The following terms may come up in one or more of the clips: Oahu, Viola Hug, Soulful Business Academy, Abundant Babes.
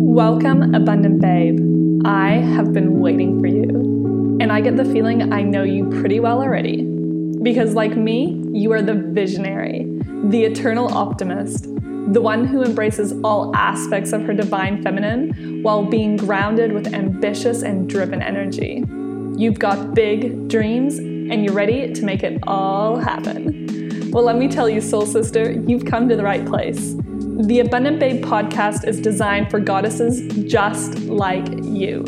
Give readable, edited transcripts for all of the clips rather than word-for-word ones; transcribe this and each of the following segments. Welcome, Abundant Babe. I have been waiting for you, and I get the feeling I know you pretty well already. Because like me, you are the visionary, the eternal optimist, the one who embraces all aspects of her divine feminine while being grounded with ambitious and driven energy. You've got big dreams, and you're ready to make it all happen. Well, let me tell you, soul sister, you've come to the right place. The Abundant Babe podcast is designed for goddesses just like you.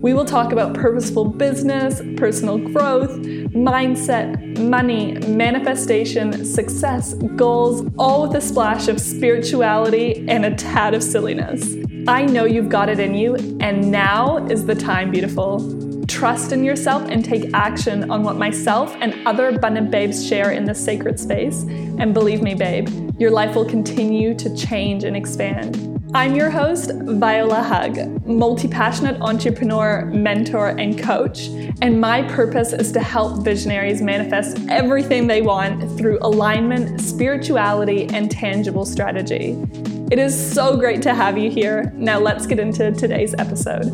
We will talk about purposeful business, personal growth, mindset, money, manifestation, success, goals, all with a splash of spirituality and a tad of silliness. I know you've got it in you, and now is the time, beautiful. Trust in yourself and take action on what myself and other Abundant Babes share in this sacred space. And believe me, babe, your life will continue to change and expand. I'm your host, Viola Hug, multi-passionate entrepreneur, mentor, and coach. And my purpose is to help visionaries manifest everything they want through alignment, spirituality, and tangible strategy. It is so great to have you here. Now let's get into today's episode.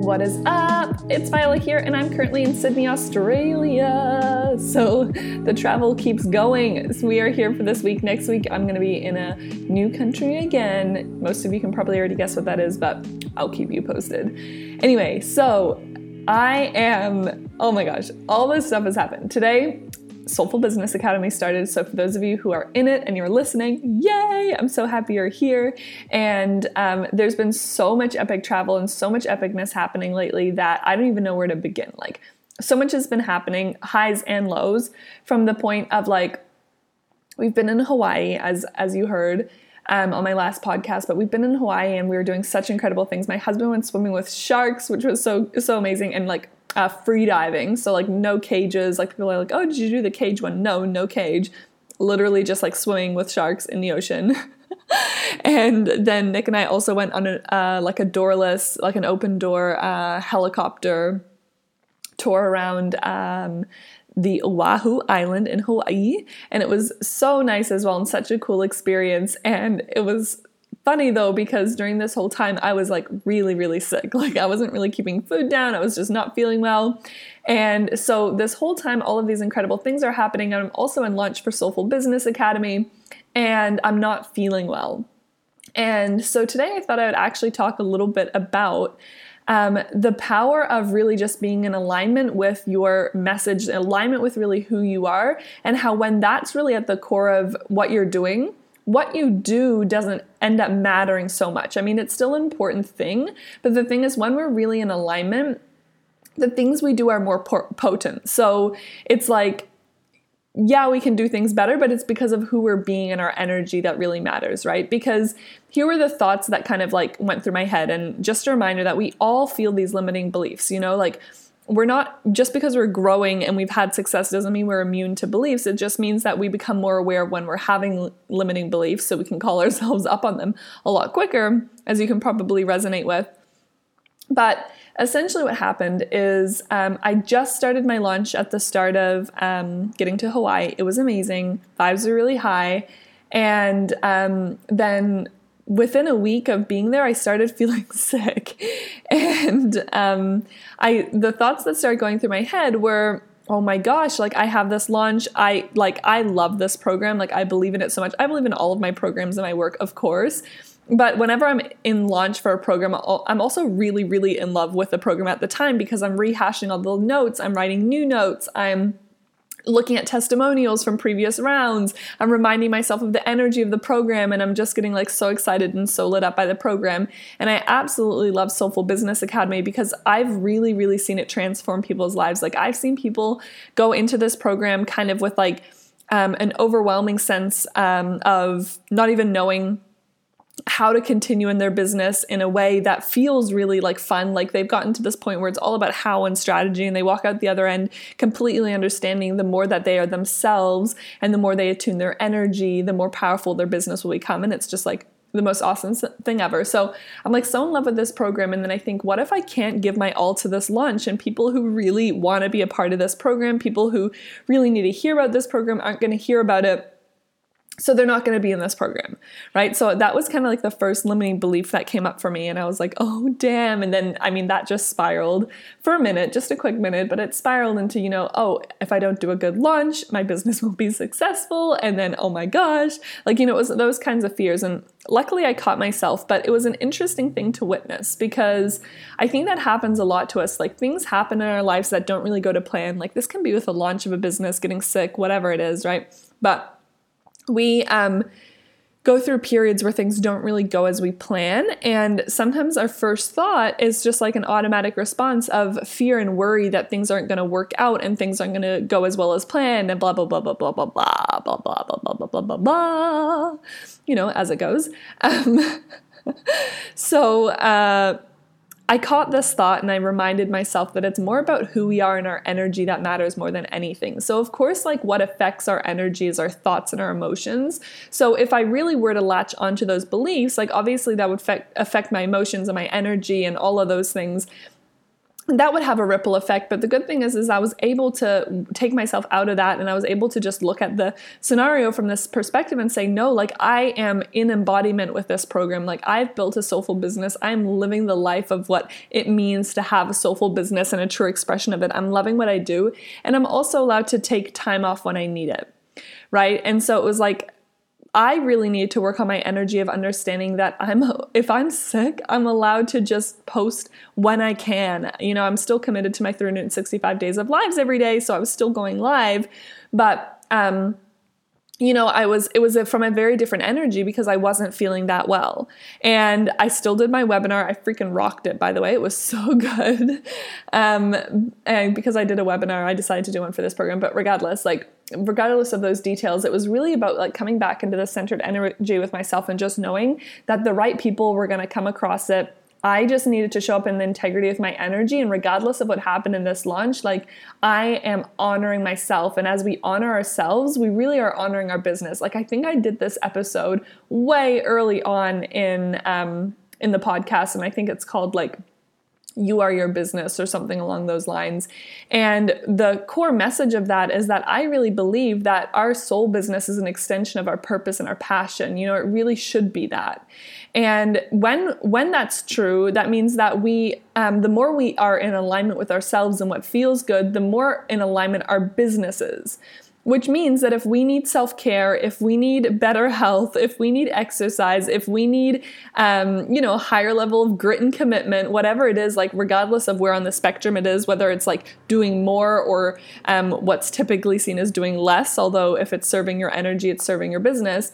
What is up? It's Viola here, and I'm currently in Sydney, Australia. So the travel keeps going. So we are here for this week. Next week, I'm going to be in a new country again. Most of you can probably already guess what that is, but I'll keep you posted. Anyway, so I am, oh my gosh, all this stuff has happened. Today, Soulful Business Academy started. So for those of you who are in it and you're listening, yay, I'm so happy you're here. And there's been so much epic travel and so much epicness happening lately that I don't even know where to begin. Like, so much has been happening, highs and lows, from the point of like, we've been in Hawaii, as you heard on my last podcast, but we've been in Hawaii and we were doing such incredible things. My husband went swimming with sharks, which was so amazing, and like free diving. So like no cages. Like people are like, oh, did you do the cage one? No cage. Literally just like swimming with sharks in the ocean. And then Nick and I also went on an open door helicopter tour around the Oahu Island in Hawaii. And it was so nice as well, and such a cool experience. And it was funny though, because during this whole time I was like really, really sick. Like I wasn't really keeping food down. I was just not feeling well. And so this whole time, all of these incredible things are happening. And I'm also in launch for Soulful Business Academy, and I'm not feeling well. And so today I thought I would actually talk a little bit about the power of really just being in alignment with your message, alignment with really who you are, and how when that's really at the core of what you're doing, what you do doesn't end up mattering so much. I mean, it's still an important thing, but the thing is, when we're really in alignment, the things we do are more potent. So it's like, yeah, we can do things better, but it's because of who we're being and our energy that really matters, right? Because here were the thoughts that kind of like went through my head. And just a reminder that we all feel these limiting beliefs, you know, like we're not, just because we're growing and we've had success doesn't mean we're immune to beliefs. It just means that we become more aware of when we're having limiting beliefs, so we can call ourselves up on them a lot quicker, as you can probably resonate with. But essentially what happened is I just started my launch at the start of getting to Hawaii. It was amazing. Vibes were really high. And then within a week of being there, I started feeling sick. And the thoughts that started going through my head were, oh my gosh, like I have this launch. I love this program. Like I believe in it so much. I believe in all of my programs and my work, of course. But whenever I'm in launch for a program, I'm also really, really in love with the program at the time, because I'm rehashing all the notes. I'm writing new notes. I'm looking at testimonials from previous rounds. I'm reminding myself of the energy of the program, and I'm just getting like so excited and so lit up by the program. And I absolutely love Soulful Business Academy, because I've really, really seen it transform people's lives. Like I've seen people go into this program kind of with like an overwhelming sense of not even knowing how to continue in their business in a way that feels really like fun. Like they've gotten to this point where it's all about how and strategy, and they walk out the other end completely understanding the more that they are themselves and the more they attune their energy, the more powerful their business will become. And it's just like the most awesome thing ever. So I'm like so in love with this program. And then I think, what if I can't give my all to this launch? And people who really want to be a part of this program, people who really need to hear about this program aren't going to hear about it. So they're not going to be in this program, right? So that was kind of like the first limiting belief that came up for me. And I was like, oh, damn. And then, I mean, that just spiraled for a minute, just a quick minute, but it spiraled into, you know, oh, if I don't do a good launch, my business will be successful. And then, oh my gosh, like, you know, it was those kinds of fears. And luckily I caught myself, but it was an interesting thing to witness because I think that happens a lot to us. Like things happen in our lives that don't really go to plan. Like this can be with the launch of a business, getting sick, whatever it is, right? But we go through periods where things don't really go as we plan. And sometimes our first thought is just like an automatic response of fear and worry that things aren't going to work out and things aren't going to go as well as planned and blah, blah, blah, blah, blah, blah, blah, blah, blah, blah, blah, blah, blah, blah, you know, as it goes. So I caught this thought and I reminded myself that it's more about who we are and our energy that matters more than anything. So of course, like what affects our energy is our thoughts and our emotions. So if I really were to latch onto those beliefs, like obviously that would affect my emotions and my energy and all of those things. That would have a ripple effect. But the good thing is I was able to take myself out of that. And I was able to just look at the scenario from this perspective and say, no, like I am in embodiment with this program. Like I've built a soulful business. I'm living the life of what it means to have a soulful business and a true expression of it. I'm loving what I do. And I'm also allowed to take time off when I need it. Right. And so it was like, I really need to work on my energy of understanding that if I'm sick, I'm allowed to just post when I can. You know, I'm still committed to my 365 days of lives every day. So I was still going live, but, you know, it was from a very different energy because I wasn't feeling that well. And I still did my webinar. I freaking rocked it, by the way. It was so good. And because I did a webinar, I decided to do one for this program, but regardless of those details, it was really about like coming back into the centered energy with myself and just knowing that the right people were going to come across it. I just needed to show up in the integrity of my energy. And regardless of what happened in this launch, like I am honoring myself. And as we honor ourselves, we really are honoring our business. Like I think I did this episode way early on in the podcast. And I think it's called like, you are your business or something along those lines. And the core message of that is that I really believe that our soul business is an extension of our purpose and our passion. You know, it really should be that. And when that's true, that means that we, the more we are in alignment with ourselves and what feels good, the more in alignment our business is. Which means that if we need self-care, if we need better health, if we need exercise, if we need, you know, a higher level of grit and commitment, whatever it is, like regardless of where on the spectrum it is, whether it's like doing more or what's typically seen as doing less, although if it's serving your energy, it's serving your business,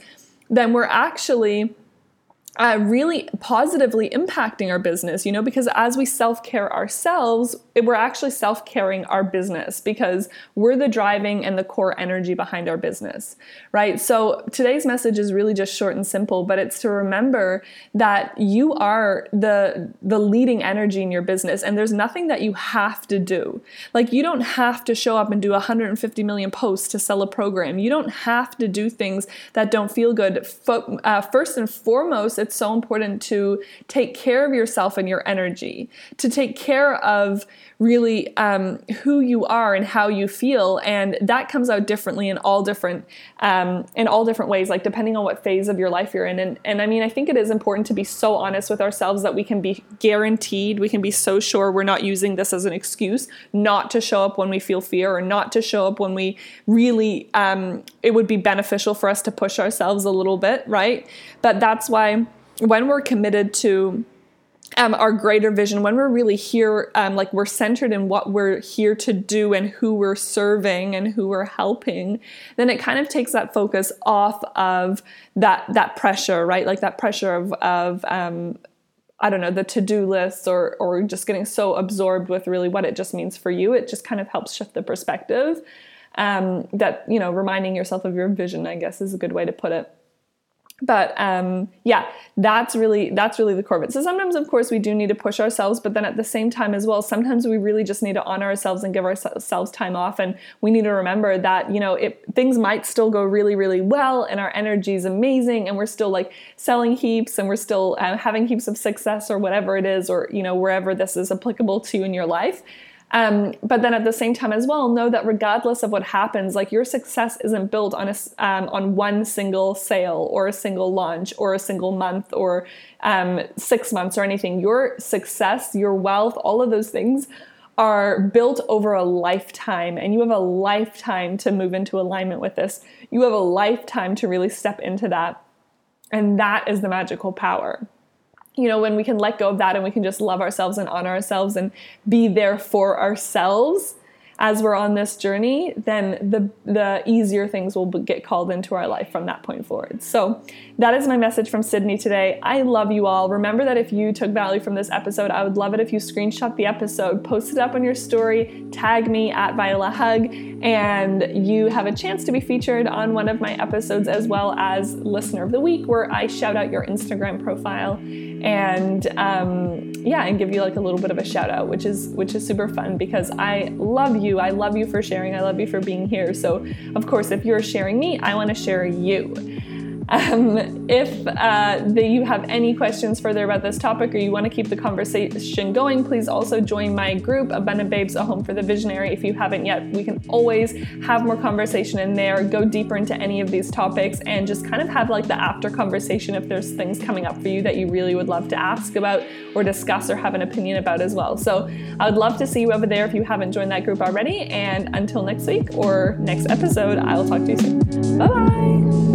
then we're actually really positively impacting our business, you know, because as we self-care ourselves, we're actually self-caring our business because we're the driving and the core energy behind our business, right? So today's message is really just short and simple, but it's to remember that you are the leading energy in your business and there's nothing that you have to do. Like you don't have to show up and do 150 million posts to sell a program. You don't have to do things that don't feel good. First and foremost, it's so important to take care of yourself and your energy, to take care of really who you are and how you feel. And that comes out differently in all different ways, like depending on what phase of your life you're in. And I mean, I think it is important to be so honest with ourselves that we can be guaranteed, we can be so sure we're not using this as an excuse not to show up when we feel fear or not to show up when we really, it would be beneficial for us to push ourselves a little bit, right? But that's why when we're committed to our greater vision, when we're really here, like we're centered in what we're here to do and who we're serving and who we're helping, then it kind of takes that focus off of that pressure, right? Like that pressure of I don't know, the to-do lists or just getting so absorbed with really what it just means for you. It just kind of helps shift the perspective, that, you know, reminding yourself of your vision, I guess, is a good way to put it. But, yeah, that's really the core of it. So sometimes, of course, we do need to push ourselves, but then at the same time as well, sometimes we really just need to honor ourselves and give ourselves time off. And we need to remember that, you know, things might still go really, really well and our energy is amazing and we're still like selling heaps and we're still having heaps of success or whatever it is, or, you know, wherever this is applicable to you in your life. But then at the same time as well, know that regardless of what happens, like your success isn't built on one single sale or a single launch or a single month or 6 months or anything. Your success, your wealth, all of those things are built over a lifetime, and you have a lifetime to move into alignment with this. You have a lifetime to really step into that. And that is the magical power. You know, when we can let go of that and we can just love ourselves and honor ourselves and be there for ourselves as we're on this journey, then the easier things will get called into our life from that point forward. So that is my message from Sydney today. I love you all. Remember that if you took value from this episode, I would love it if you screenshot the episode, post it up on your story, tag me at Viola Hug, and you have a chance to be featured on one of my episodes, as well as Listener of the Week, where I shout out your Instagram profile and give you like a little bit of a shout out, which is super fun because I love you. I love you for sharing. I love you for being here. So, of course, if you're sharing me, I want to share you. If you have any questions further about this topic or you want to keep the conversation going, please also join my group, Abundant Babes, a Home for the Visionary. If you haven't yet, we can always have more conversation in there, go deeper into any of these topics, and just kind of have like the after conversation if there's things coming up for you that you really would love to ask about or discuss or have an opinion about as well. So I would love to see you over there if you haven't joined that group already. And until next week or next episode, I'll talk to you soon. Bye-bye.